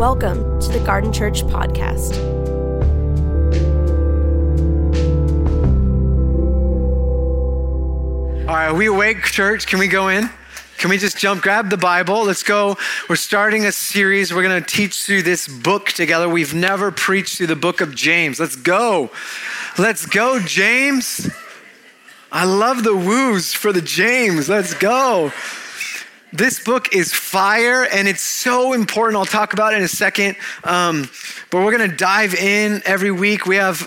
Welcome to the Garden Church podcast. All right, are we awake, church? Can we go in? Can we just grab the Bible? Let's go. We're starting a series. We're going to teach through this book together. We've never preached through the book of James. Let's go. Let's go, James. I love the woos for the James. Let's go. This book is fire, and it's so important. I'll talk about it in a second, but we're going to dive in every week. We have,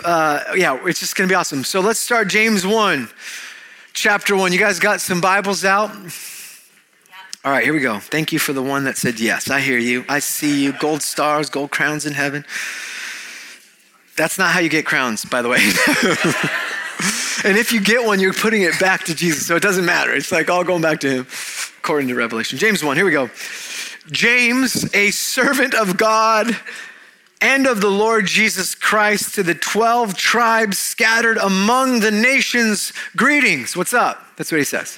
it's just going to be awesome. So let's start James 1, chapter 1. You guys got some Bibles out? Yeah. All right, here we go. Thank you for the one that said yes. I hear you. I see you. Gold stars, gold crowns in heaven. That's not how you get crowns, by the way. And if you get one, you're putting it back to Jesus, so it doesn't matter. It's like all going back to him. According to Revelation. James 1, here we go. James, a servant of God and of the Lord Jesus Christ, to the 12 tribes scattered among the nations, greetings. What's up? That's what he says.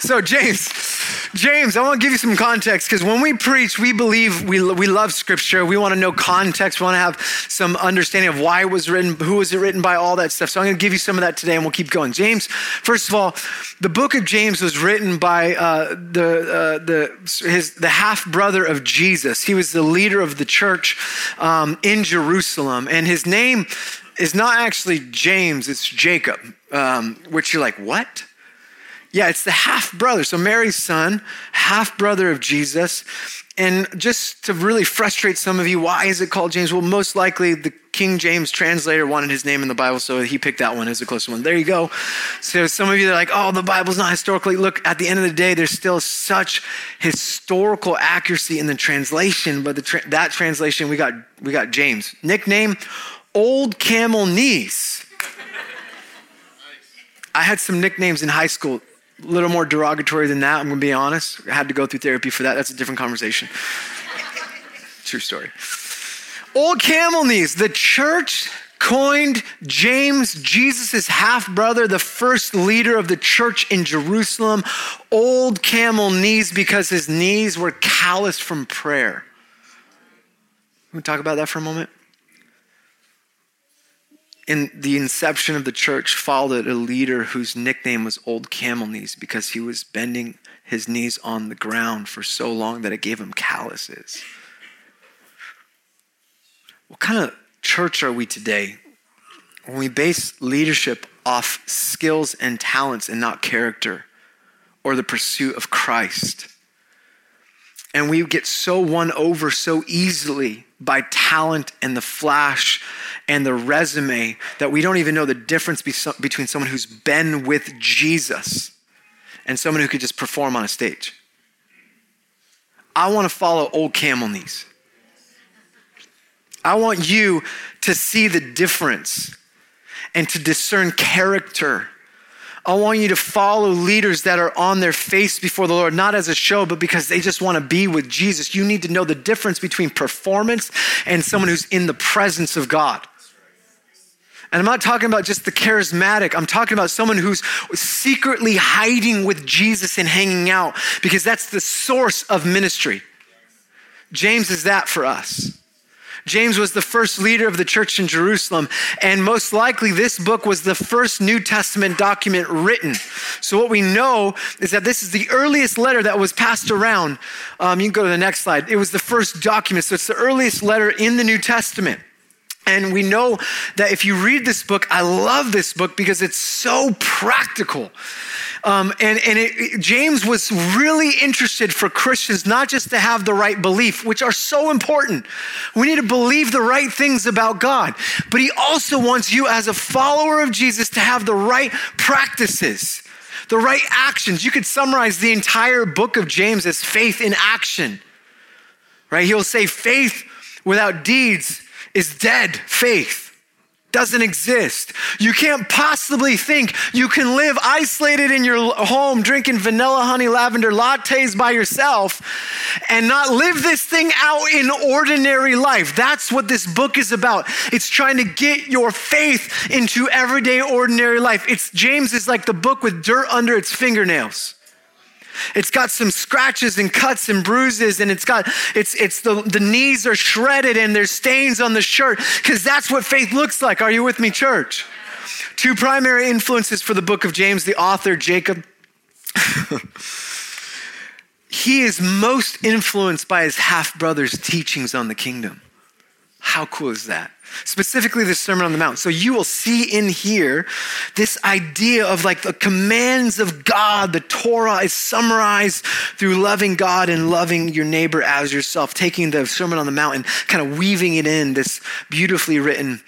So James, I want to give you some context, because when we preach, we believe we love scripture. We want to know context. We want to have some understanding of why it was written, who was it written by, all that stuff. So I'm going to give you some of that today, and we'll keep going. James, first of all, the book of James was written by the half-brother of Jesus. He was the leader of the church in Jerusalem, and his name is not actually James, it's Jacob, which you're like, what? Yeah, it's the half-brother. So Mary's son, half-brother of Jesus. And just to really frustrate some of you, why is it called James? Well, most likely the King James translator wanted his name in the Bible, so he picked that one as the closest one. There you go. So some of you are like, oh, the Bible's not historically. Look, at the end of the day, there's still such historical accuracy in the translation, but that translation, we got James. Nickname, Old Camel Knees. I had some nicknames in high school. A little more derogatory than that, I'm going to be honest. I had to go through therapy for that. That's a different conversation. True story. Old Camel Knees. The church coined James, Jesus' half-brother, the first leader of the church in Jerusalem, Old Camel Knees, because his knees were calloused from prayer. Can we talk about that for a moment? In the inception of the church, followed a leader whose nickname was Old Camel Knees because he was bending his knees on the ground for so long that it gave him calluses. What kind of church are we today when we base leadership off skills and talents and not character or the pursuit of Christ? And we get so won over so easily by talent and the flash and the resume that we don't even know the difference between someone who's been with Jesus and someone who could just perform on a stage. I want to follow Old Camel Knees. I want you to see the difference and to discern character. I want you to follow leaders that are on their face before the Lord, not as a show, but because they just want to be with Jesus. You need to know the difference between performance and someone who's in the presence of God. And I'm not talking about just the charismatic. I'm talking about someone who's secretly hiding with Jesus and hanging out, because that's the source of ministry. James is that for us. James was the first leader of the church in Jerusalem, and most likely this book was the first New Testament document written. So what we know is that this is the earliest letter that was passed around. You can go to the next slide. It was the first document, so it's the earliest letter in the New Testament. And we know that if you read this book, I love this book because it's so practical. James was really interested for Christians, not just to have the right belief, which are so important. We need to believe the right things about God. But he also wants you as a follower of Jesus to have the right practices, the right actions. You could summarize the entire book of James as faith in action, right? He'll say faith without deeds is dead faith. Doesn't exist. You can't possibly think you can live isolated in your home drinking vanilla honey lavender lattes by yourself and not live this thing out in ordinary life. That's what this book is about. It's trying to get your faith into everyday ordinary life. James is like the book with dirt under its fingernails. It's got some scratches and cuts and bruises, and the knees are shredded and there's stains on the shirt, because that's what faith looks like. Are you with me, church? Two primary influences for the book of James, the author, Jacob. He is most influenced by his half-brother's teachings on the kingdom. How cool is that? Specifically the Sermon on the Mount. So you will see in here this idea of like the commands of God. The Torah is summarized through loving God and loving your neighbor as yourself, taking the Sermon on the Mount and kind of weaving it in this beautifully written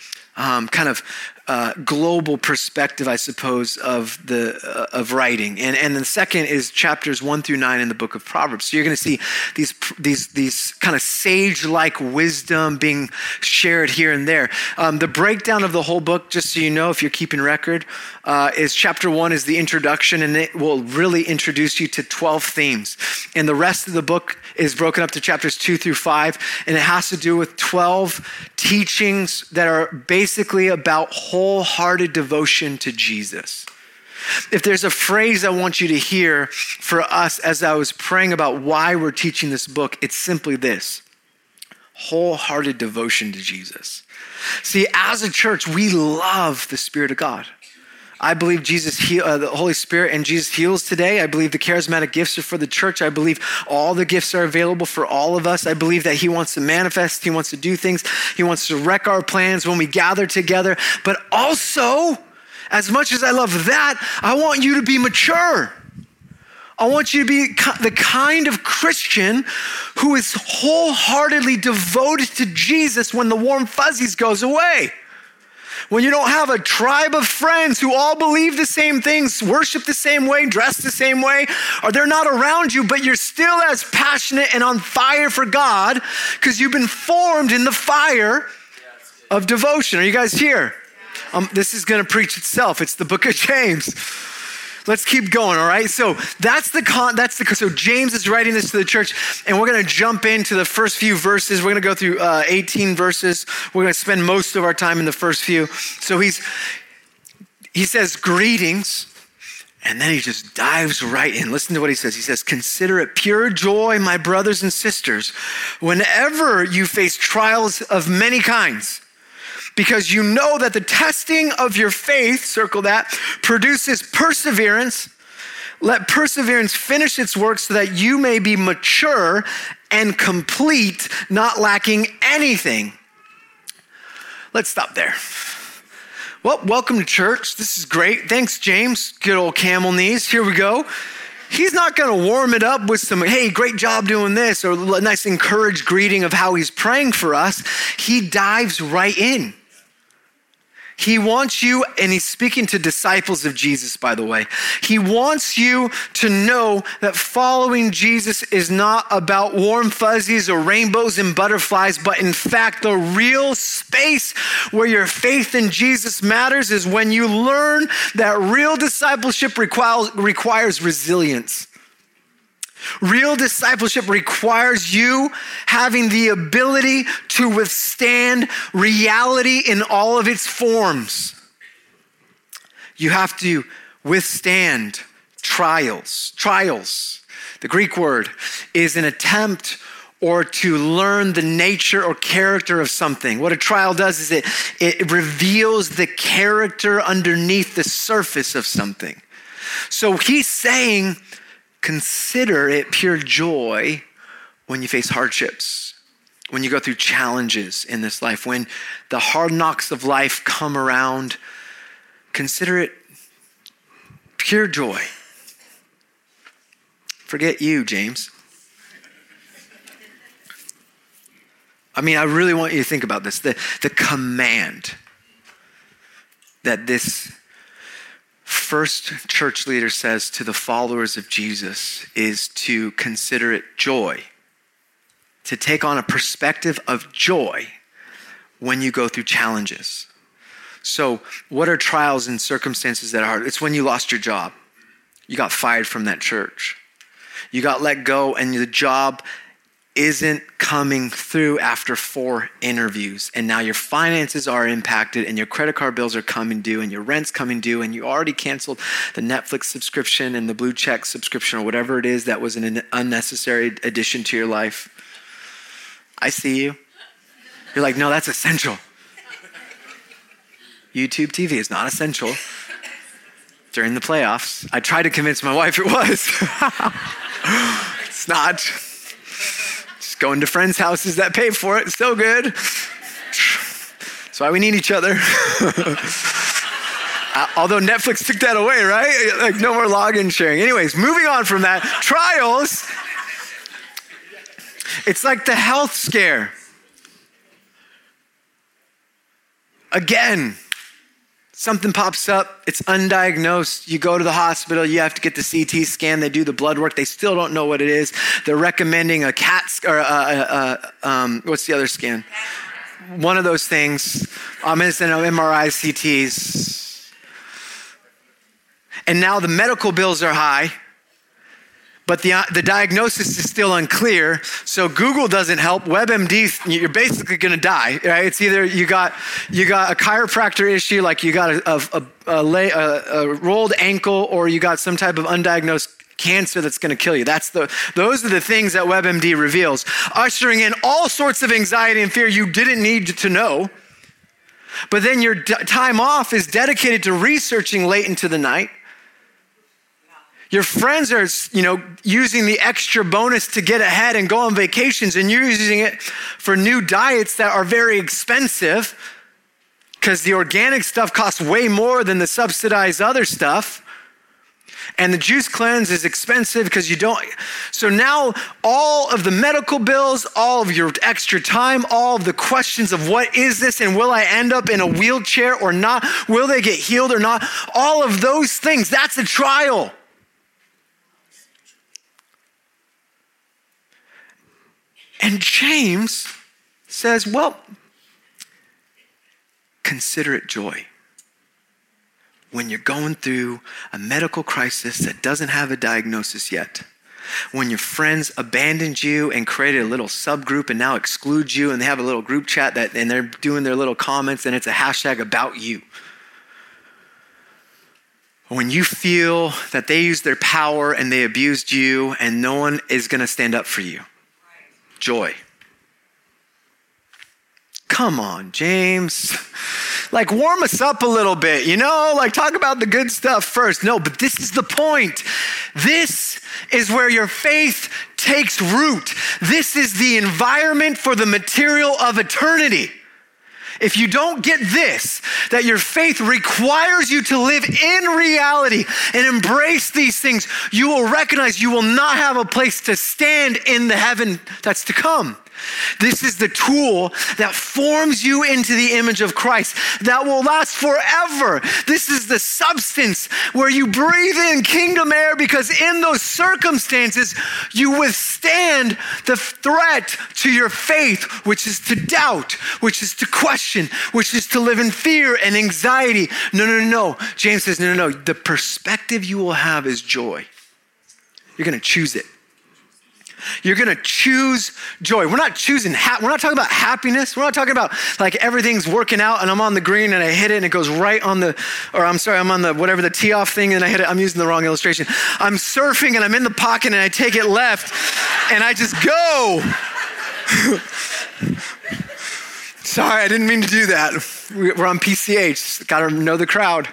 global perspective, I suppose, of the of writing, and the second is chapters 1-9 in the book of Proverbs. So you're going to see these kind of sage-like wisdom being shared here and there. The breakdown of the whole book, just so you know, if you're keeping record, is chapter 1 is the introduction, and it will really introduce you to 12 themes, and the rest of the book is broken up to chapters 2-5, and it has to do with 12 teachings that are basically about wholehearted devotion to Jesus. If there's a phrase I want you to hear for us as I was praying about why we're teaching this book, it's simply this: wholehearted devotion to Jesus. See, as a church, we love the Spirit of God. I believe the Holy Spirit and Jesus heals today. I believe the charismatic gifts are for the church. I believe all the gifts are available for all of us. I believe that he wants to manifest. He wants to do things. He wants to wreck our plans when we gather together. But also, as much as I love that, I want you to be mature. I want you to be the kind of Christian who is wholeheartedly devoted to Jesus when the warm fuzzies goes away. When you don't have a tribe of friends who all believe the same things, worship the same way, dress the same way, or they're not around you, but you're still as passionate and on fire for God because you've been formed in the fire of devotion. Are you guys here? This is going to preach itself. It's the book of James. Let's keep going, all right? So so James is writing this to the church, and we're going to jump into the first few verses. We're going to go through 18 verses. We're going to spend most of our time in the first few. So he says, greetings, and then he just dives right in. Listen to what he says. He says, consider it pure joy, my brothers and sisters, whenever you face trials of many kinds, because you know that the testing of your faith, circle that, produces perseverance. Let perseverance finish its work so that you may be mature and complete, not lacking anything. Let's stop there. Well, welcome to church. This is great. Thanks, James. Good old camel knees. Here we go. He's not going to warm it up with some, hey, great job doing this, or a nice encouraged greeting of how he's praying for us. He dives right in. He wants you, and he's speaking to disciples of Jesus, by the way. He wants you to know that following Jesus is not about warm fuzzies or rainbows and butterflies, but in fact, the real space where your faith in Jesus matters is when you learn that real discipleship requires resilience. Real discipleship requires you having the ability to withstand reality in all of its forms. You have to withstand trials. Trials, the Greek word, is an attempt or to learn the nature or character of something. What a trial does is it reveals the character underneath the surface of something. So he's saying, consider it pure joy when you face hardships, when you go through challenges in this life, when the hard knocks of life come around. Consider it pure joy. Forget you, James. I mean, I really want you to think about this. The command that this first church leader says to the followers of Jesus is to consider it joy, to take on a perspective of joy when you go through challenges. So what are trials and circumstances that are hard? It's when you lost your job, you got fired from that church, you got let go, and the job isn't coming through after 4 interviews, and now your finances are impacted, and your credit card bills are coming due, and your rent's coming due, and you already canceled the Netflix subscription and the blue check subscription or whatever it is that was an unnecessary addition to your life. I see you. You're like, no, that's essential. YouTube TV is not essential. During the playoffs, I tried to convince my wife it was. It's not. Just going to friends' houses that pay for it. So good. That's why we need each other. Although Netflix took that away, right? Like no more login sharing. Anyways, moving on from that, trials. It's like the health scare. Again, something pops up, it's undiagnosed. You go to the hospital, you have to get the CT scan, they do the blood work, they still don't know what it is. They're recommending a CAT or what's the other scan? One of those things. It's an MRI, CTs. And now the medical bills are high, but the diagnosis is still unclear, so Google doesn't help. WebMD, you're basically gonna die, right? It's either you got a chiropractor issue, like you got a rolled ankle, or you got some type of undiagnosed cancer that's gonna kill you. Those are the things that WebMD reveals, ushering in all sorts of anxiety and fear you didn't need to know. But then your time off is dedicated to researching late into the night. Your friends are, using the extra bonus to get ahead and go on vacations, and you're using it for new diets that are very expensive because the organic stuff costs way more than the subsidized other stuff. And the juice cleanse is expensive because you don't. So now all of the medical bills, all of your extra time, all of the questions of what is this and will I end up in a wheelchair or not? Will they get healed or not? All of those things, that's a trial. And James says, well, consider it joy when you're going through a medical crisis that doesn't have a diagnosis yet. When your friends abandoned you and created a little subgroup and now exclude you, and they have a little group chat and they're doing their little comments and it's a hashtag about you. When you feel that they used their power and they abused you and no one is going to stand up for you. Joy. Come on, James. Like, warm us up a little bit, Like, talk about the good stuff first. No, but this is the point. This is where your faith takes root. This is the environment for the material of eternity. If you don't get this, that your faith requires you to live in reality and embrace these things, you will recognize you will not have a place to stand in the heaven that's to come. This is the tool that forms you into the image of Christ that will last forever. This is the substance where you breathe in kingdom air, because in those circumstances, you withstand the threat to your faith, which is to doubt, which is to question, which is to live in fear and anxiety. No. James says, no. The perspective you will have is joy. You're going to choose it. You're going to choose joy. We're not choosing, we're not talking about happiness. We're not talking about like everything's working out and I'm on the green and I hit it and it goes right on I'm on the whatever the tee off thing and I hit it. I'm using the wrong illustration. I'm surfing and I'm in the pocket and I take it left and I just go. Sorry, I didn't mean to do that. We're on PCH. Got to know the crowd.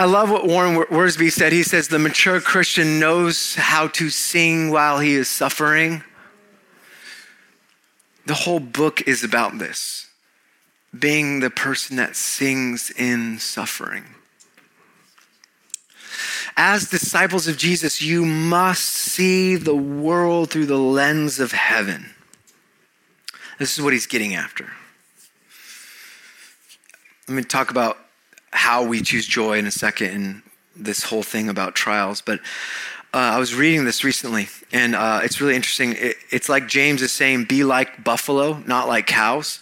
I love what Warren Wiersbe said. He says, the mature Christian knows how to sing while he is suffering. The whole book is about this, being the person that sings in suffering. As disciples of Jesus, you must see the world through the lens of heaven. This is what he's getting after. Let me talk about how we choose joy in a second and this whole thing about trials. But I was reading this recently and it's really interesting. It's like James is saying, be like buffalo, not like cows.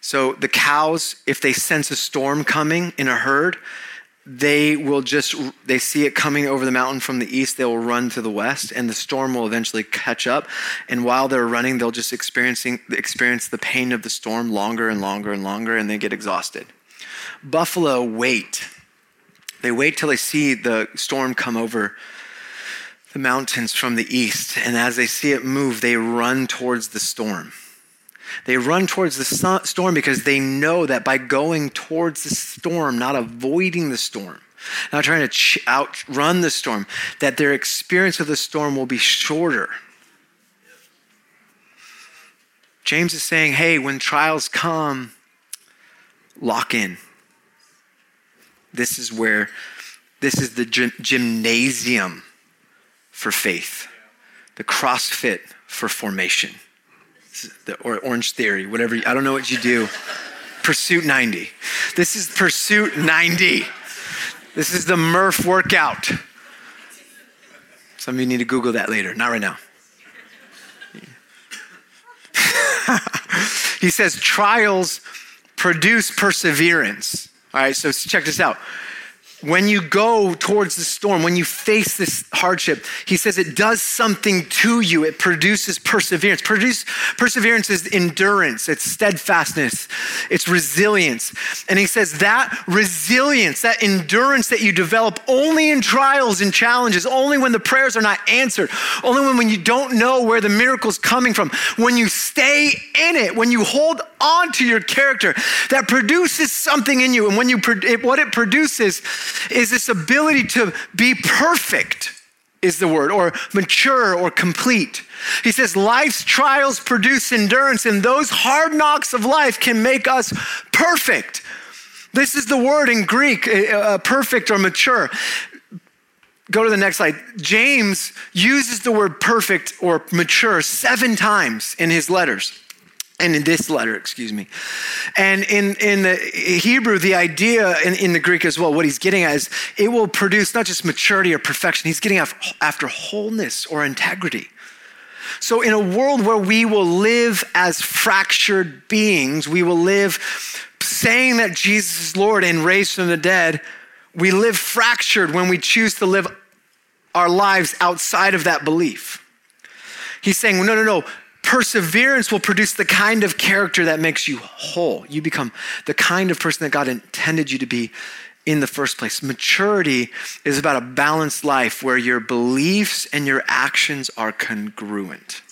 So the cows, if they sense a storm coming in a herd, they see it coming over the mountain from the east, they will run to the west, and the storm will eventually catch up. And while they're running, they'll just experience the pain of the storm longer and longer and longer, and they get exhausted. Buffalo wait. They wait till they see the storm come over the mountains from the east, and as they see it move, they run towards the storm. They run towards the storm because they know that by going towards the storm, not avoiding the storm, not trying to outrun the storm, that their experience of the storm will be shorter. James is saying, hey, when trials come, lock in. This is the gymnasium for faith, the CrossFit for formation. The Orange Theory, whatever, I don't know what you do. Pursuit 90. This is Pursuit 90. This is the Murph workout. Some of you need to Google that later, not right now. He says trials produce perseverance. All right, so check this out. When you go towards the storm, when you face this hardship, he says it does something to you. It produces perseverance. Perseverance is endurance. It's steadfastness. It's resilience. And he says that resilience, that endurance that you develop only in trials and challenges, only when the prayers are not answered, only when you don't know where the miracle's coming from, when you stay in it, when you hold on to your character, that produces something in you. And when you what it produces is this ability to be perfect, is the word, or mature or complete. He says life's trials produce endurance, and those hard knocks of life can make us perfect. This is the word in Greek, perfect or mature. Go to the next slide. James uses the word perfect or mature 7 times in his letters. And in this letter, And in the Hebrew, the idea in the Greek as well, what he's getting at is it will produce not just maturity or perfection, he's getting after wholeness or integrity. So in a world where we will live as fractured beings, we will live saying that Jesus is Lord and raised from the dead, we live fractured when we choose to live our lives outside of that belief. He's saying, no. Perseverance will produce the kind of character that makes you whole. You become the kind of person that God intended you to be in the first place. Maturity is about a balanced life where your beliefs and your actions are congruent.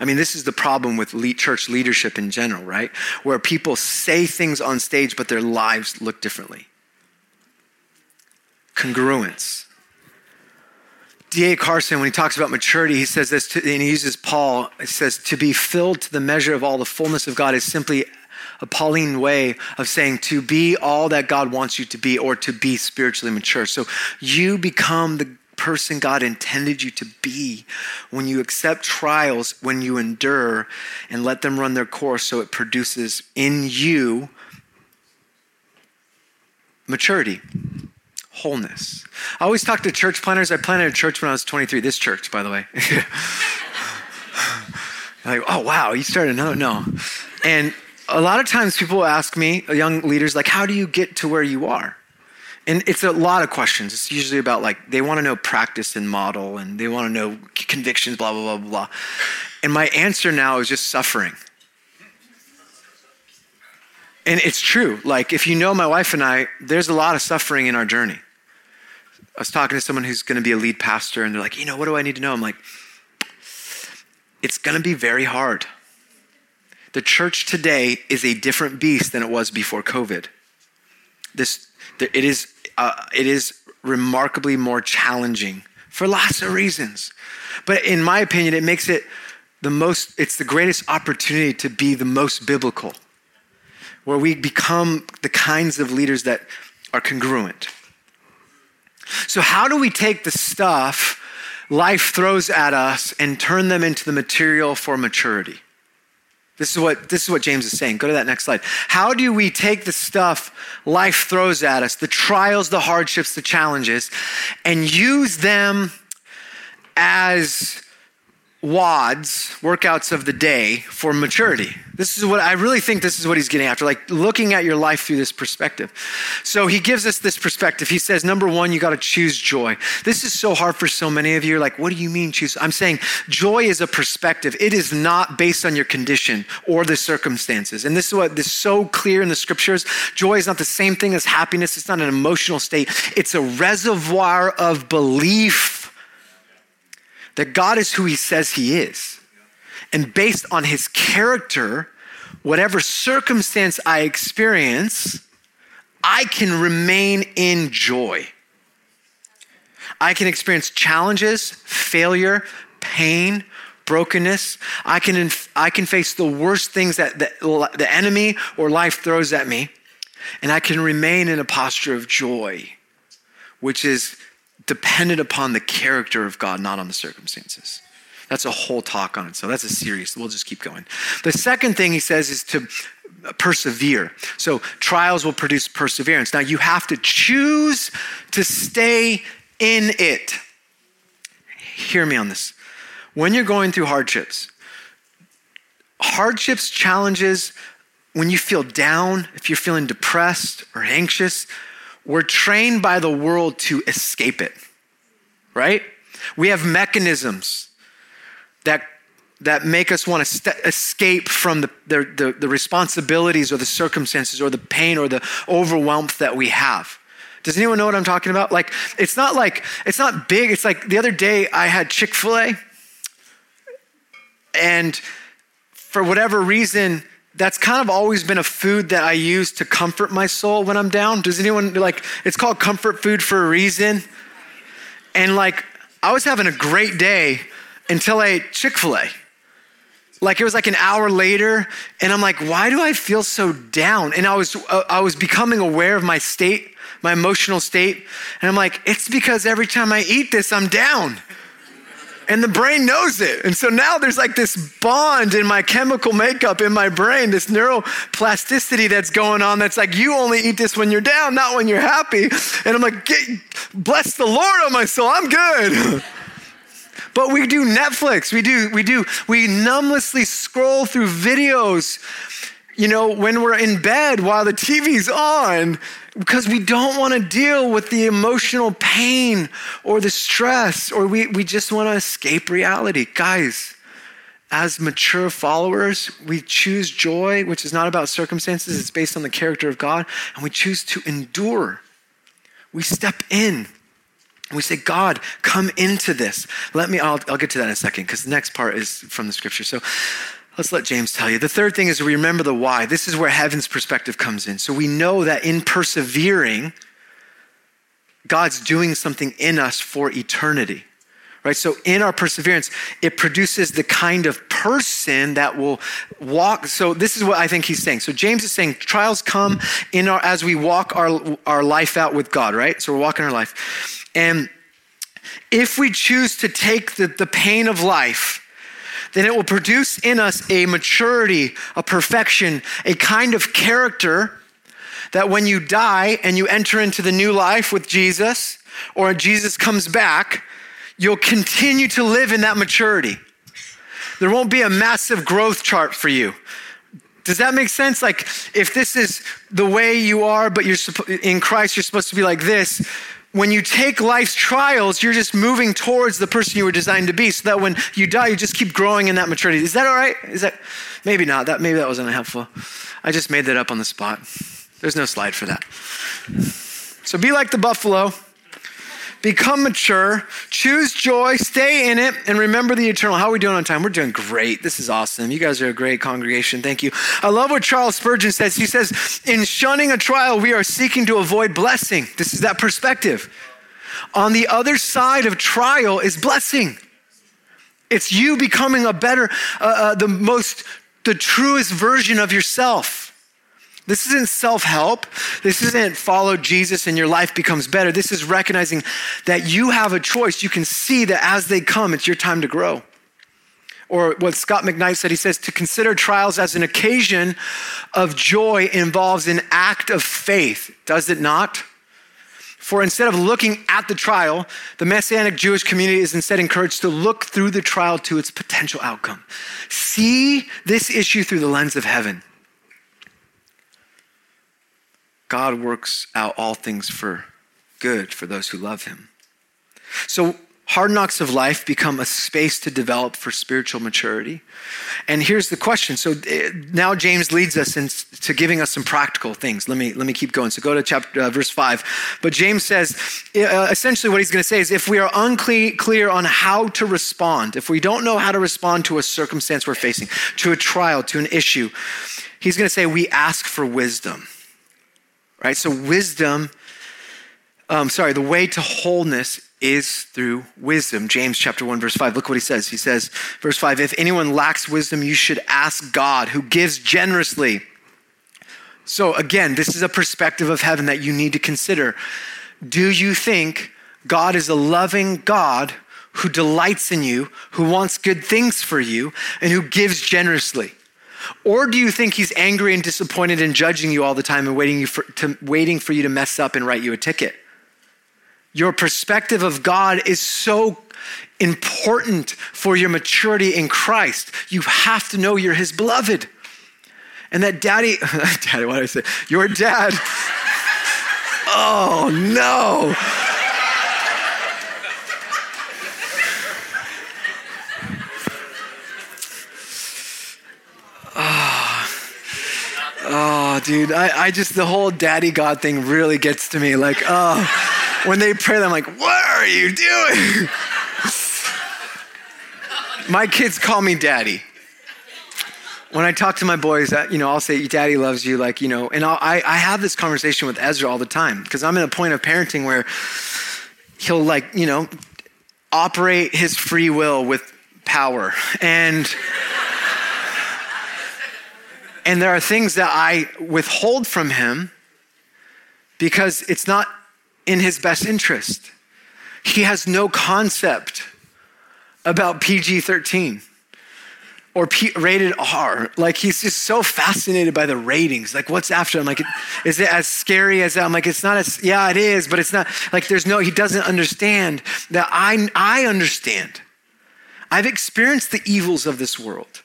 I mean, this is the problem with church leadership in general, right? Where people say things on stage, but their lives look differently. Congruence. D.A. Carson, when he talks about maturity, he says this, and he uses Paul, he says, to be filled to the measure of all the fullness of God is simply a Pauline way of saying to be all that God wants you to be, or to be spiritually mature. So you become the person God intended you to be when you accept trials, when you endure and let them run their course, so it produces in you maturity. Wholeness. I always talk to church planners. I planted a church when I was 23. This church, by the way. Like, oh, wow, you started another? No. And a lot of times people ask me, young leaders, like, how do you get to where you are? And it's a lot of questions. It's usually about, like, they want to know practice and model, and they want to know convictions, blah, blah, blah, blah. And my answer now is just suffering. And it's true. Like, if you know my wife and I, there's a lot of suffering in our journey. I was talking to someone who's going to be a lead pastor, and they're like, what do I need to know? I'm like, it's going to be very hard. The church today is a different beast than it was before COVID. It is remarkably more challenging for lots of reasons. But in my opinion, it's the greatest opportunity to be the most biblical, where we become the kinds of leaders that are congruent. So how do we take the stuff life throws at us and turn them into the material for maturity? This is what James is saying. Go to that next slide. How do we take the stuff life throws at us, the trials, the hardships, the challenges, and use them as WODs, workouts of the day, for maturity. This is what I really think this is what he's getting after, like looking at your life through this perspective. So he gives us this perspective. He says, number one, you got to choose joy. This is so hard for so many of you. You're like, what do you mean choose? I'm saying joy is a perspective. It is not based on your condition or the circumstances. And this is what is so clear in the scriptures. Joy is not the same thing as happiness. It's not an emotional state. It's a reservoir of belief that God is who he says he is. And based on his character, whatever circumstance I experience, I can remain in joy. I can experience challenges, failure, pain, brokenness. I can face the worst things that the enemy or life throws at me. And I can remain in a posture of joy, which is dependent upon the character of God, not on the circumstances. That's a whole talk on it. So that's a series. We'll just keep going. The second thing he says is to persevere. So trials will produce perseverance. Now you have to choose to stay in it. Hear me on this. When you're going through hardships, challenges, when you feel down, if you're feeling depressed or anxious, we're trained by the world to escape it, right? We have mechanisms that make us want to escape from the responsibilities or the circumstances or the pain or the overwhelm that we have. Does anyone know what I'm talking about? Like, it's not big. It's like the other day I had Chick-fil-A, and for whatever reason, that's kind of always been a food that I use to comfort my soul when I'm down. Does anyone, like, it's called comfort food for a reason. And like, I was having a great day until I ate Chick-fil-A. Like, it was like an hour later, and I'm like, why do I feel so down? And I was becoming aware of my state, my emotional state. And I'm like, it's because every time I eat this, I'm down. And the brain knows it. And so now there's like this bond in my chemical makeup in my brain, this neuroplasticity that's going on that's like, you only eat this when you're down, not when you're happy. And I'm like, bless the Lord on my soul, I'm good. But we do Netflix, we numblessly scroll through videos, you know, when we're in bed while the TV's on, because we don't want to deal with the emotional pain or the stress, or we just want to escape reality. Guys, as mature followers, we choose joy, which is not about circumstances. It's based on the character of God, and we choose to endure. We step in. We say, God, come into this. I'll get to that in a second, because the next part is from the scripture. So let's let James tell you. The third thing is we remember the why. This is where heaven's perspective comes in. So we know that in persevering, God's doing something in us for eternity, right? So in our perseverance, it produces the kind of person that will walk. So this is what I think he's saying. So James is saying trials come in as we walk our life out with God, right? So we're walking our life. And if we choose to take the pain of life, then it will produce in us a maturity, a perfection, a kind of character that when you die and you enter into the new life with Jesus, or Jesus comes back, you'll continue to live in that maturity. There won't be a massive growth chart for you. Does that make sense? Like, if this is the way you are, but you're in Christ, you're supposed to be like this. When you take life's trials, you're just moving towards the person you were designed to be, so that when you die, you just keep growing in that maturity. Is that all right? Is that, maybe not. Maybe that wasn't helpful. I just made that up on the spot. There's no slide for that. So be like the buffalo, become mature, choose joy, stay in it, and remember the eternal. How are we doing on time? We're doing great. This is awesome. You guys are a great congregation. Thank you. I love what Charles Spurgeon says. He says, in shunning a trial, we are seeking to avoid blessing. This is that perspective. On the other side of trial is blessing. It's you becoming a better, the truest version of yourself. This isn't self-help. This isn't follow Jesus and your life becomes better. This is recognizing that you have a choice. You can see that as they come, it's your time to grow. Or what Scott McKnight said, he says, to consider trials as an occasion of joy involves an act of faith, does it not? For instead of looking at the trial, the Messianic Jewish community is instead encouraged to look through the trial to its potential outcome. See this issue through the lens of heaven. God works out all things for good for those who love him. So hard knocks of life become a space to develop for spiritual maturity. And here's the question. So now James leads us into giving us some practical things. Let me keep going. So go to verse 5. But James says, essentially what he's going to say is if we are unclear on how to respond, if we don't know how to respond to a circumstance we're facing, to a trial, to an issue, he's going to say we ask for wisdom, right? So the way to wholeness is through wisdom. James chapter 1, verse 5, look what he says. He says, verse 5, if anyone lacks wisdom, you should ask God who gives generously. So again, this is a perspective of heaven that you need to consider. Do you think God is a loving God who delights in you, who wants good things for you, and who gives generously? Or do you think he's angry and disappointed and judging you all the time and waiting for you to mess up and write you a ticket? Your perspective of God is so important for your maturity in Christ. You have to know you're his beloved. And that daddy, what did I say? Your dad. Oh no. Oh, dude, I just, the whole daddy God thing really gets to me. Like, when they pray, I'm like, what are you doing? My kids call me daddy. When I talk to my boys, I'll say, daddy loves you. Like, and I have this conversation with Ezra all the time because I'm in a point of parenting where he'll operate his free will with power. And there are things that I withhold from him because it's not in his best interest. He has no concept about PG-13 or rated R. Like, he's just so fascinated by the ratings. Like, what's after? I'm like, is it as scary as that? I'm like, it's not as, yeah, it is, but it's not. Like, he doesn't understand that I understand. I've experienced the evils of this world.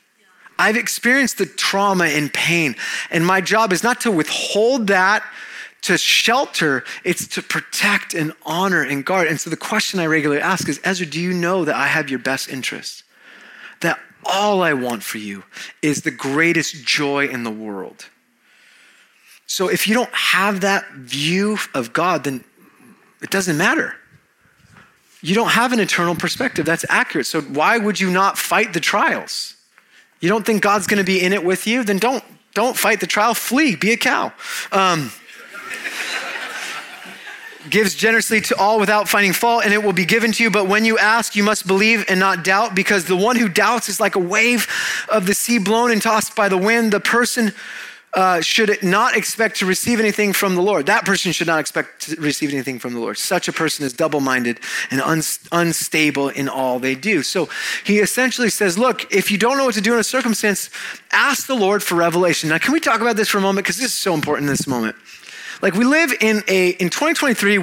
I've experienced the trauma and pain, and my job is not to withhold that, to shelter, it's to protect and honor and guard. And so the question I regularly ask is, Ezra, do you know that I have your best interest? That all I want for you is the greatest joy in the world. So if you don't have that view of God, then it doesn't matter. You don't have an eternal perspective. That's accurate. So why would you not fight the trials? You don't think God's going to be in it with you? Then don't fight the trial. Flee. Be a cow. Gives generously to all without finding fault, and it will be given to you. But when you ask, you must believe and not doubt, because the one who doubts is like a wave of the sea blown and tossed by the wind. The person should not expect to receive anything from the Lord. That person should not expect to receive anything from the Lord. Such a person is double-minded and unstable in all they do. So he essentially says, look, if you don't know what to do in a circumstance, ask the Lord for revelation. Now, can we talk about this for a moment? Because this is so important in this moment. Like, we live in 2023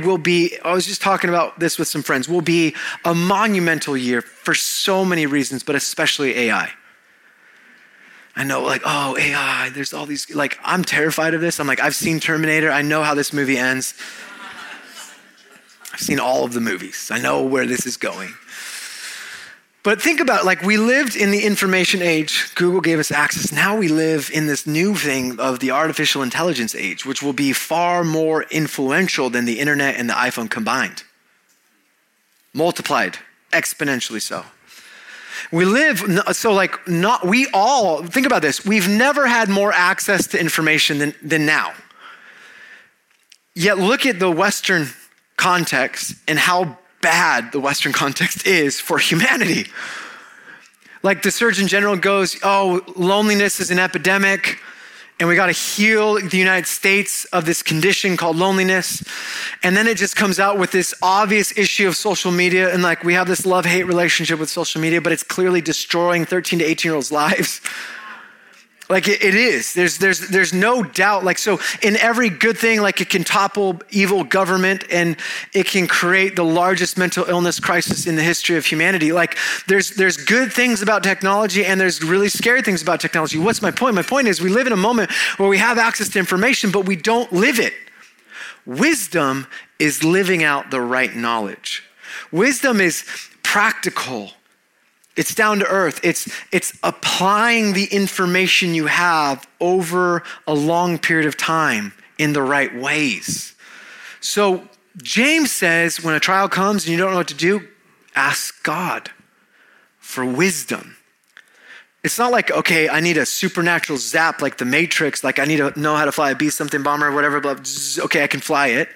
I was just talking about this with some friends, will be a monumental year for so many reasons, but especially AI. I know, like, oh, AI, there's all these, like, I'm terrified of this. I'm like, I've seen Terminator. I know how this movie ends. I've seen all of the movies. I know where this is going. But think about it, like, we lived in the information age. Google gave us access. Now we live in this new thing of the artificial intelligence age, which will be far more influential than the internet and the iPhone combined. Multiplied, exponentially so. We live, so like not, we all, think about this. We've never had more access to information than now. Yet look at the Western context and how bad the Western context is for humanity. Like, the Surgeon General goes, oh, loneliness is an epidemic and we got to heal the United States of this condition called loneliness. And then it just comes out with this obvious issue of social media. And like, we have this love-hate relationship with social media, but it's clearly destroying 13 to 18-year-olds' lives. Like it is. There's no doubt. Like, so in every good thing, like it can topple evil government and it can create the largest mental illness crisis in the history of humanity. Like there's good things about technology and there's really scary things about technology. What's my point? My point is we live in a moment where we have access to information, but we don't live it. Wisdom is living out the right knowledge. Wisdom is practical. It's down to earth. It's applying the information you have over a long period of time in the right ways. So James says, when a trial comes and you don't know what to do, ask God for wisdom. It's not like, okay, I need a supernatural zap like the Matrix, like I need to know how to fly a B-something bomber or whatever, blah, blah, okay, I can fly it.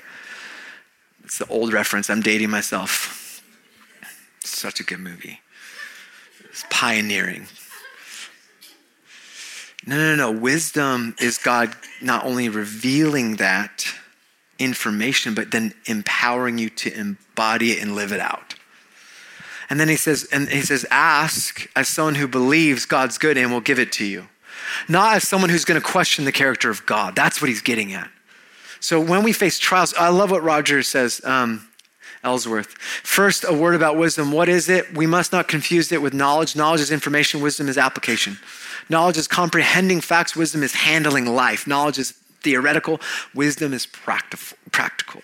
It's the old reference. I'm dating myself. Such a good movie. It's pioneering. No. Wisdom is God not only revealing that information, but then empowering you to embody it and live it out. And then he says, ask as someone who believes God's good and will give it to you. Not as someone who's going to question the character of God. That's what he's getting at. So when we face trials, I love what Roger says, Ellsworth. First, a word about wisdom. What is it? We must not confuse it with knowledge. Knowledge is information. Wisdom is application. Knowledge is comprehending facts. Wisdom is handling life. Knowledge is theoretical. Wisdom is practical.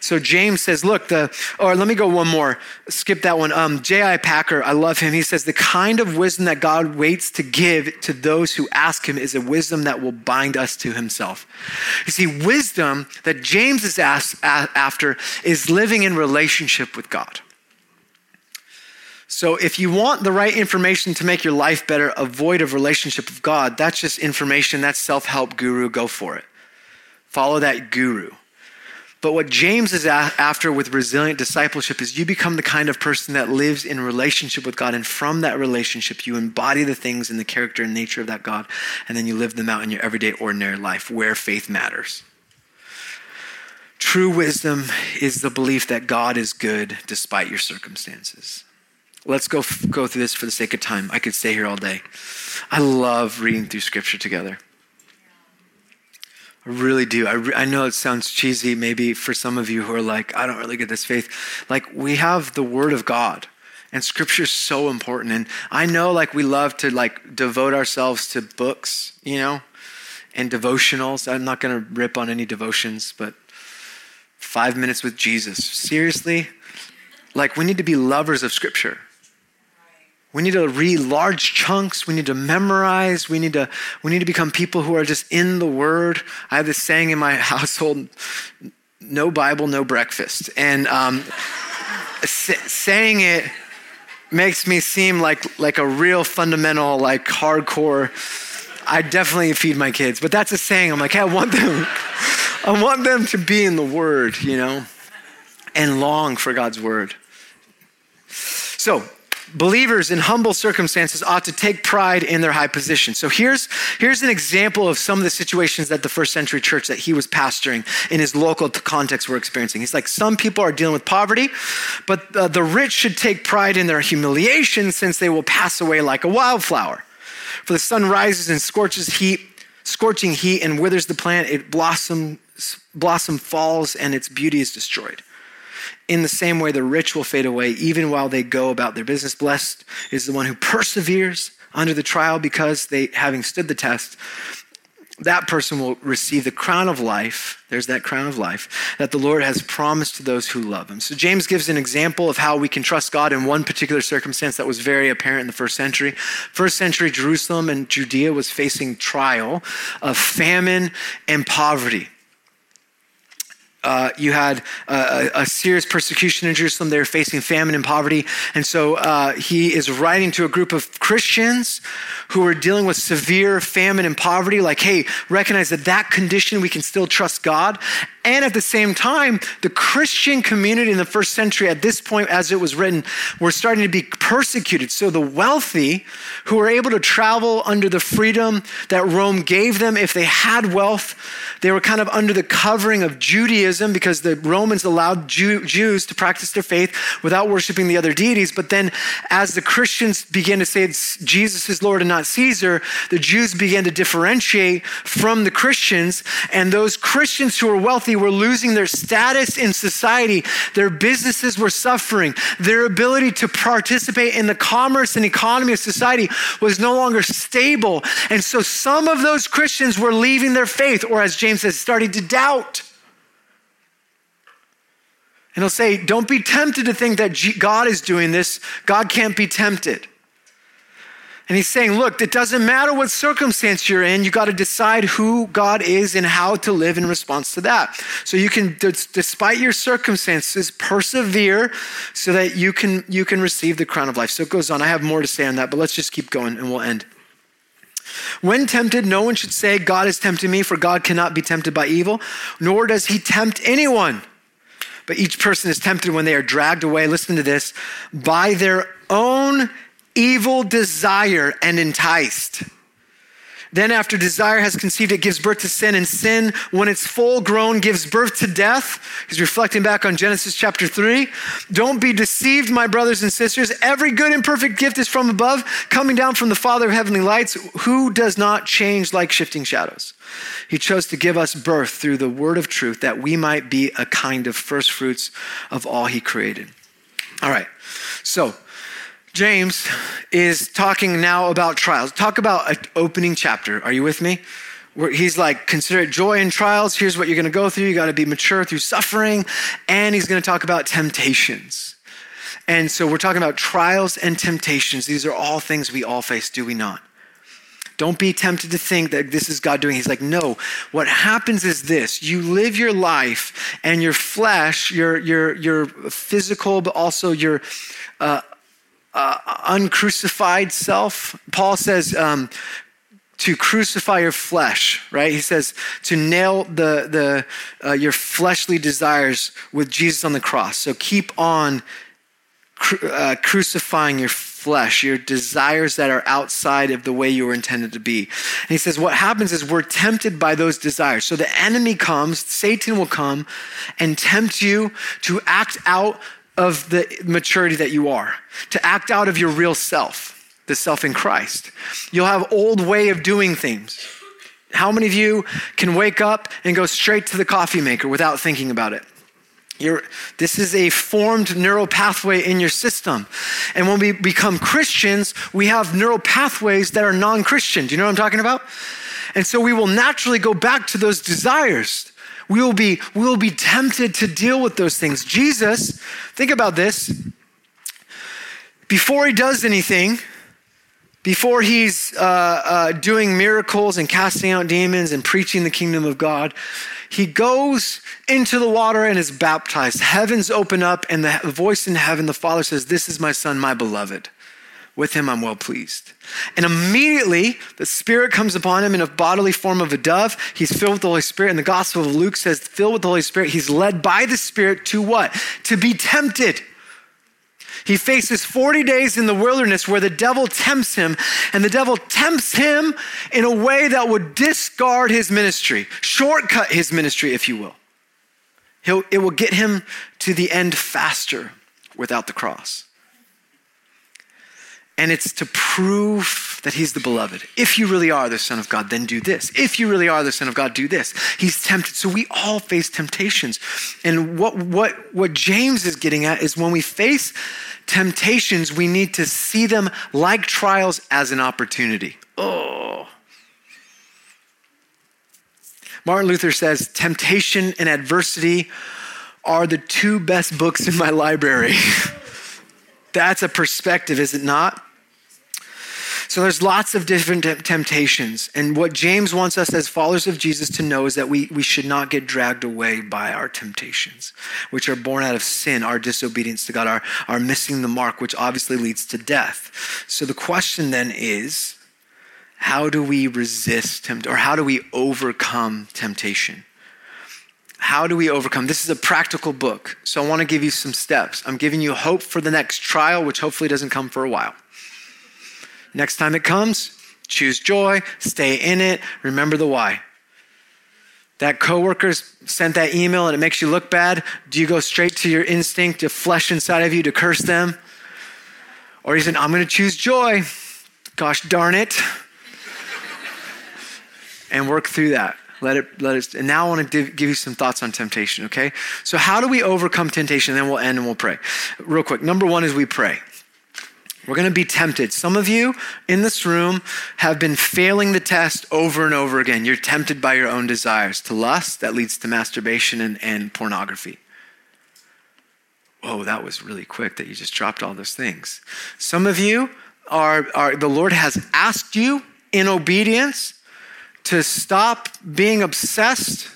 So James says, look, let me go one more. Skip that one. J.I. Packer, I love him. He says, the kind of wisdom that God waits to give to those who ask him is a wisdom that will bind us to himself. You see, wisdom that James is after is living in relationship with God. So if you want the right information to make your life better, avoid a relationship with God. That's just information. That's self-help guru. Go for it. Follow that guru. But what James is after with resilient discipleship is you become the kind of person that lives in relationship with God. And from that relationship, you embody the things and the character and nature of that God. And then you live them out in your everyday, ordinary life where faith matters. True wisdom is the belief that God is good despite your circumstances. Let's go through this for the sake of time. I could stay here all day. I love reading through scripture together. I really do. I know it sounds cheesy maybe for some of you who are like, I don't really get this faith. Like we have the word of God and scripture is so important. And I know like we love to like devote ourselves to books, you know, and devotionals. I'm not going to rip on any devotions, but 5 minutes with Jesus. Seriously? Like we need to be lovers of scripture. We need to read large chunks. We need to memorize. We need to become people who are just in the word. I have this saying in my household, no Bible, no breakfast. And saying it makes me seem like a real fundamental, like hardcore. I definitely feed my kids, but that's a saying. I'm like, hey, I want them to be in the word, you know, and long for God's word. So, believers in humble circumstances ought to take pride in their high position. So here's an example of some of the situations that the first century church that he was pastoring in his local context were experiencing. He's like, some people are dealing with poverty, but the rich should take pride in their humiliation since they will pass away like a wildflower. For the sun rises and scorching heat and withers the plant, its blossom falls and its beauty is destroyed. In the same way, the rich will fade away even while they go about their business. Blessed is the one who perseveres under the trial because they, having stood the test, that person will receive the crown of life. There's that crown of life that the Lord has promised to those who love him. So James gives an example of how we can trust God in one particular circumstance that was very apparent in the first century. First century Jerusalem and Judea was facing trial of famine and poverty. You had a serious persecution in Jerusalem. They were facing famine and poverty. And so he is writing to a group of Christians who are dealing with severe famine and poverty. Like, hey, recognize that condition, we can still trust God. And at the same time, the Christian community in the first century at this point, as it was written, were starting to be persecuted. So the wealthy who were able to travel under the freedom that Rome gave them, if they had wealth, they were kind of under the covering of Judaism Judaism because the Romans allowed Jews to practice their faith without worshiping the other deities. But then as the Christians began to say Jesus is Lord and not Caesar, the Jews began to differentiate from the Christians. And those Christians who were wealthy were losing their status in society. Their businesses were suffering. Their ability to participate in the commerce and economy of society was no longer stable. And so some of those Christians were leaving their faith, or as James says, starting to doubt. And he'll say, don't be tempted to think that God is doing this. God can't be tempted. And he's saying, look, it doesn't matter what circumstance you're in. You got to decide who God is and how to live in response to that. So you can, despite your circumstances, persevere so that you can receive the crown of life. So it goes on. I have more to say on that, but let's just keep going and we'll end. When tempted, no one should say, God has tempted me, for God cannot be tempted by evil, nor does he tempt anyone. But each person is tempted when they are dragged away, listen to this, by their own evil desire and enticed. Then after desire has conceived, it gives birth to sin, and sin, when it's full grown, gives birth to death. He's reflecting back on Genesis chapter 3. Don't be deceived, my brothers and sisters. Every good and perfect gift is from above, coming down from the Father of heavenly lights, who does not change like shifting shadows. He chose to give us birth through the word of truth, that we might be a kind of first fruits of all he created. All right, so James is talking now about trials. Talk about an opening chapter. Are you with me? Where he's like, consider it joy in trials. Here's what you're going to go through. You got to be mature through suffering. And he's going to talk about temptations. And so we're talking about trials and temptations. These are all things we all face, do we not? Don't be tempted to think that this is God doing. He's like, no, what happens is this. You live your life and your flesh, your physical, but also your uncrucified self. Paul says to crucify your flesh, right? He says to nail your fleshly desires with Jesus on the cross. So keep on crucifying your flesh, your desires that are outside of the way you were intended to be. And he says what happens is we're tempted by those desires. So the enemy comes, Satan will come and tempt you to act out of the maturity that you are, to act out of your real self, the self in Christ. You'll have old way of doing things. How many of you can wake up and go straight to the coffee maker without thinking about it? This is a formed neural pathway in your system. And when we become Christians, we have neural pathways that are non-Christian. Do you know what I'm talking about? And so we will naturally go back to those desires. We will be tempted to deal with those things. Jesus, think about this. Before he does anything, before he's doing miracles and casting out demons and preaching the kingdom of God, he goes into the water and is baptized. Heavens open up and the voice in heaven, the Father says, "This is my son, my beloved. With him I'm well pleased." And immediately the Spirit comes upon him in a bodily form of a dove. He's filled with the Holy Spirit. And the Gospel of Luke says, filled with the Holy Spirit, he's led by the Spirit to what? To be tempted. He faces 40 days in the wilderness where the devil tempts him. And the devil tempts him in a way that would discard his ministry, shortcut his ministry, if you will. It will get him to the end faster without the cross. And it's to prove that he's the beloved. If you really are the Son of God, then do this. If you really are the Son of God, do this. He's tempted. So we all face temptations. And what James is getting at is when we face temptations, we need to see them like trials as an opportunity. Oh. Martin Luther says, temptation and adversity are the two best books in my library. That's a perspective, is it not? So there's lots of different temptations. And what James wants us as followers of Jesus to know is that we should not get dragged away by our temptations, which are born out of sin, our disobedience to God, our missing the mark, which obviously leads to death. So the question then is, how do we resist temptation, or how do we overcome temptation? How do we overcome? This is a practical book, so I want to give you some steps. I'm giving you hope for the next trial, which hopefully doesn't come for a while. Next time it comes, choose joy, stay in it, remember the why. That coworker sent that email and it makes you look bad. Do you go straight to your instinct, to flesh inside of you, to curse them? Or you say, I'm going to choose joy. Gosh darn it. And work through that. Let it. And now I want to give you some thoughts on temptation, okay? So how do we overcome temptation? And then we'll end and we'll pray. Real quick. Number one is we pray. We're going to be tempted. Some of you in this room have been failing the test over and over again. You're tempted by your own desires to lust. That leads to masturbation and pornography. Whoa, that was really quick that you just dropped all those things. Some of you are the Lord has asked you in obedience to stop being obsessed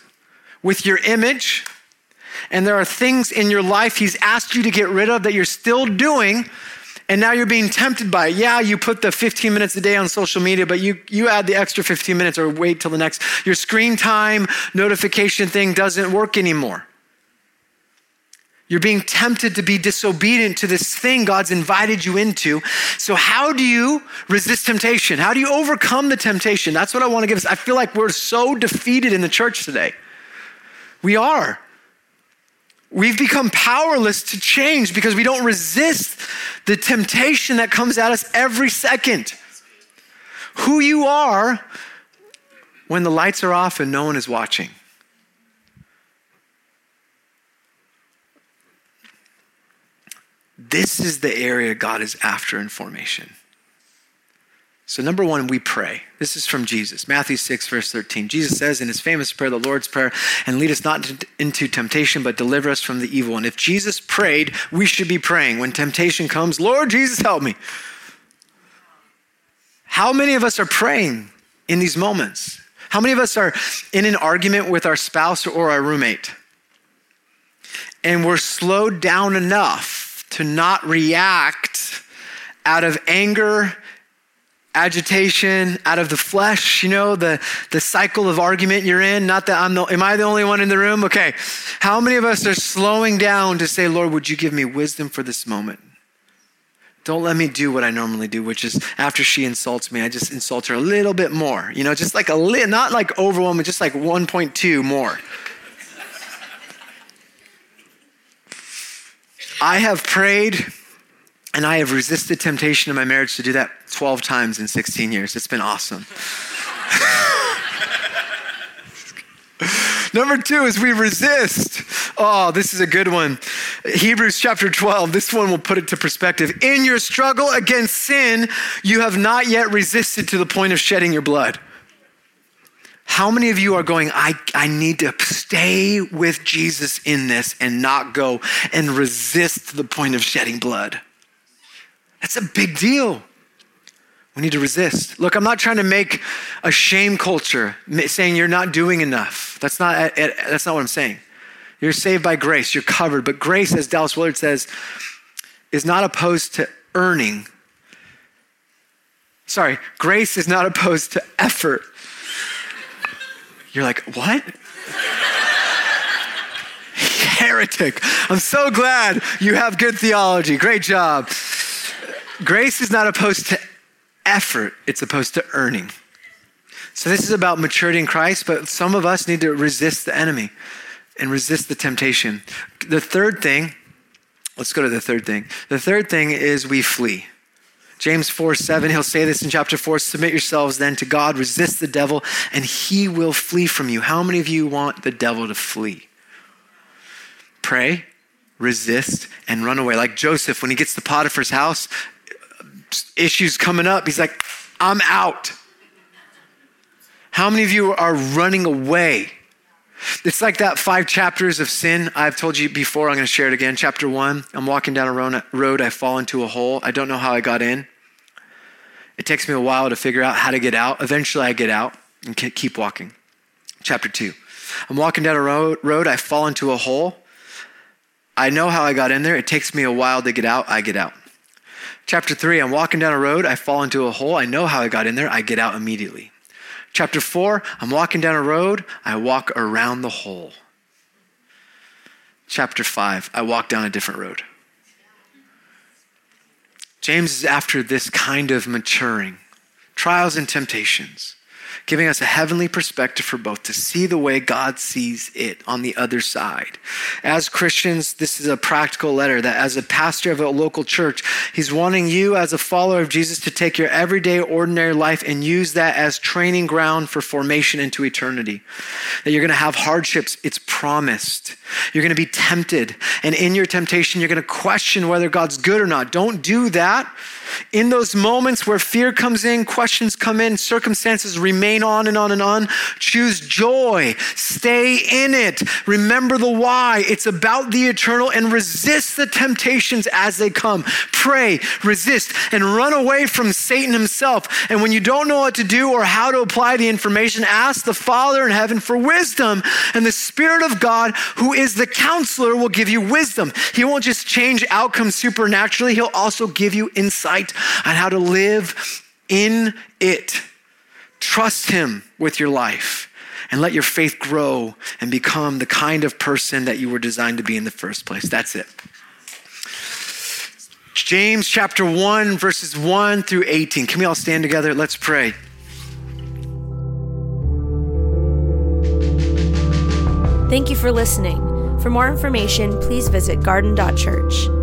with your image. And there are things in your life he's asked you to get rid of that you're still doing, and now you're being tempted by it. Yeah, you put the 15 minutes a day on social media, but you add the extra 15 minutes or wait till the next. Your screen time notification thing doesn't work anymore. You're being tempted to be disobedient to this thing God's invited you into. So how do you resist temptation? How do you overcome the temptation? That's what I want to give us. I feel like we're so defeated in the church today. We are. We've become powerless to change because we don't resist the temptation that comes at us every second. Who you are when the lights are off and no one is watching. This is the area God is after in formation. So number one, we pray. This is from Jesus. Matthew 6, verse 13. Jesus says in his famous prayer, the Lord's Prayer, and lead us not into temptation, but deliver us from the evil. And if Jesus prayed, we should be praying. When temptation comes, Lord Jesus, help me. How many of us are praying in these moments? How many of us are in an argument with our spouse or our roommate? And we're slowed down enough to not react out of anger, agitation, out of the flesh, the cycle of argument you're in. Not that am I the only one in the room? Okay. How many of us are slowing down to say, Lord, would you give me wisdom for this moment? Don't let me do what I normally do, which is after she insults me, I just insult her a little bit more, just like not like overwhelming, just like 1.2 more. I have prayed and I have resisted temptation in my marriage to do that 12 times in 16 years. It's been awesome. Number two is we resist. Oh, this is a good one. Hebrews chapter 12, this one will put it to perspective. In your struggle against sin, you have not yet resisted to the point of shedding your blood. How many of you are going, I need to stay with Jesus in this and not go and resist to the point of shedding blood? That's a big deal. We need to resist. Look, I'm not trying to make a shame culture saying you're not doing enough. That's not what I'm saying. You're saved by grace. You're covered. But grace, as Dallas Willard says, grace is not opposed to effort. You're like, what? Heretic. I'm so glad you have good theology. Great job. Grace is not opposed to effort, it's opposed to earning. So this is about maturity in Christ, but some of us need to resist the enemy and resist the temptation. The third thing is we flee. James 4:7, he'll say this in chapter 4, submit yourselves then to God, resist the devil, and he will flee from you. How many of you want the devil to flee? Pray, resist, and run away. Like Joseph, when he gets to Potiphar's house, issues coming up, he's like, I'm out. How many of you are running away? It's like that 5 chapters of sin. I've told you before, I'm going to share it again. Chapter 1, I'm walking down a road, I fall into a hole. I don't know how I got in. It takes me a while to figure out how to get out. Eventually I get out and keep walking. Chapter 2, I'm walking down a road, I fall into a hole. I know how I got in there. It takes me a while to get out. I get out. Chapter 3, I'm walking down a road. I fall into a hole. I know how I got in there. I get out immediately. Chapter 4, I'm walking down a road. I walk around the hole. Chapter 5, I walk down a different road. James is after this kind of maturing, trials and temptations. giving us a heavenly perspective for both to see the way God sees it on the other side. As Christians, this is a practical letter that as a pastor of a local church, he's wanting you as a follower of Jesus to take your everyday, ordinary life and use that as training ground for formation into eternity. That you're going to have hardships, it's promised. You're going to be tempted. And in your temptation, you're going to question whether God's good or not. Don't do that. In those moments where fear comes in, questions come in, circumstances remain on and on and on, choose joy. Stay in it. Remember the why. It's about the eternal, and resist the temptations as they come. Pray, resist, and run away from Satan himself. And when you don't know what to do or how to apply the information, ask the Father in heaven for wisdom, and the Spirit of God, who is the counselor, will give you wisdom. He won't just change outcomes supernaturally. He'll also give you insight on how to live in it. Trust him with your life and let your faith grow and become the kind of person that you were designed to be in the first place. That's it. James chapter 1, verses 1 through 18. Can we all stand together? Let's pray. Thank you for listening. For more information, please visit garden.church.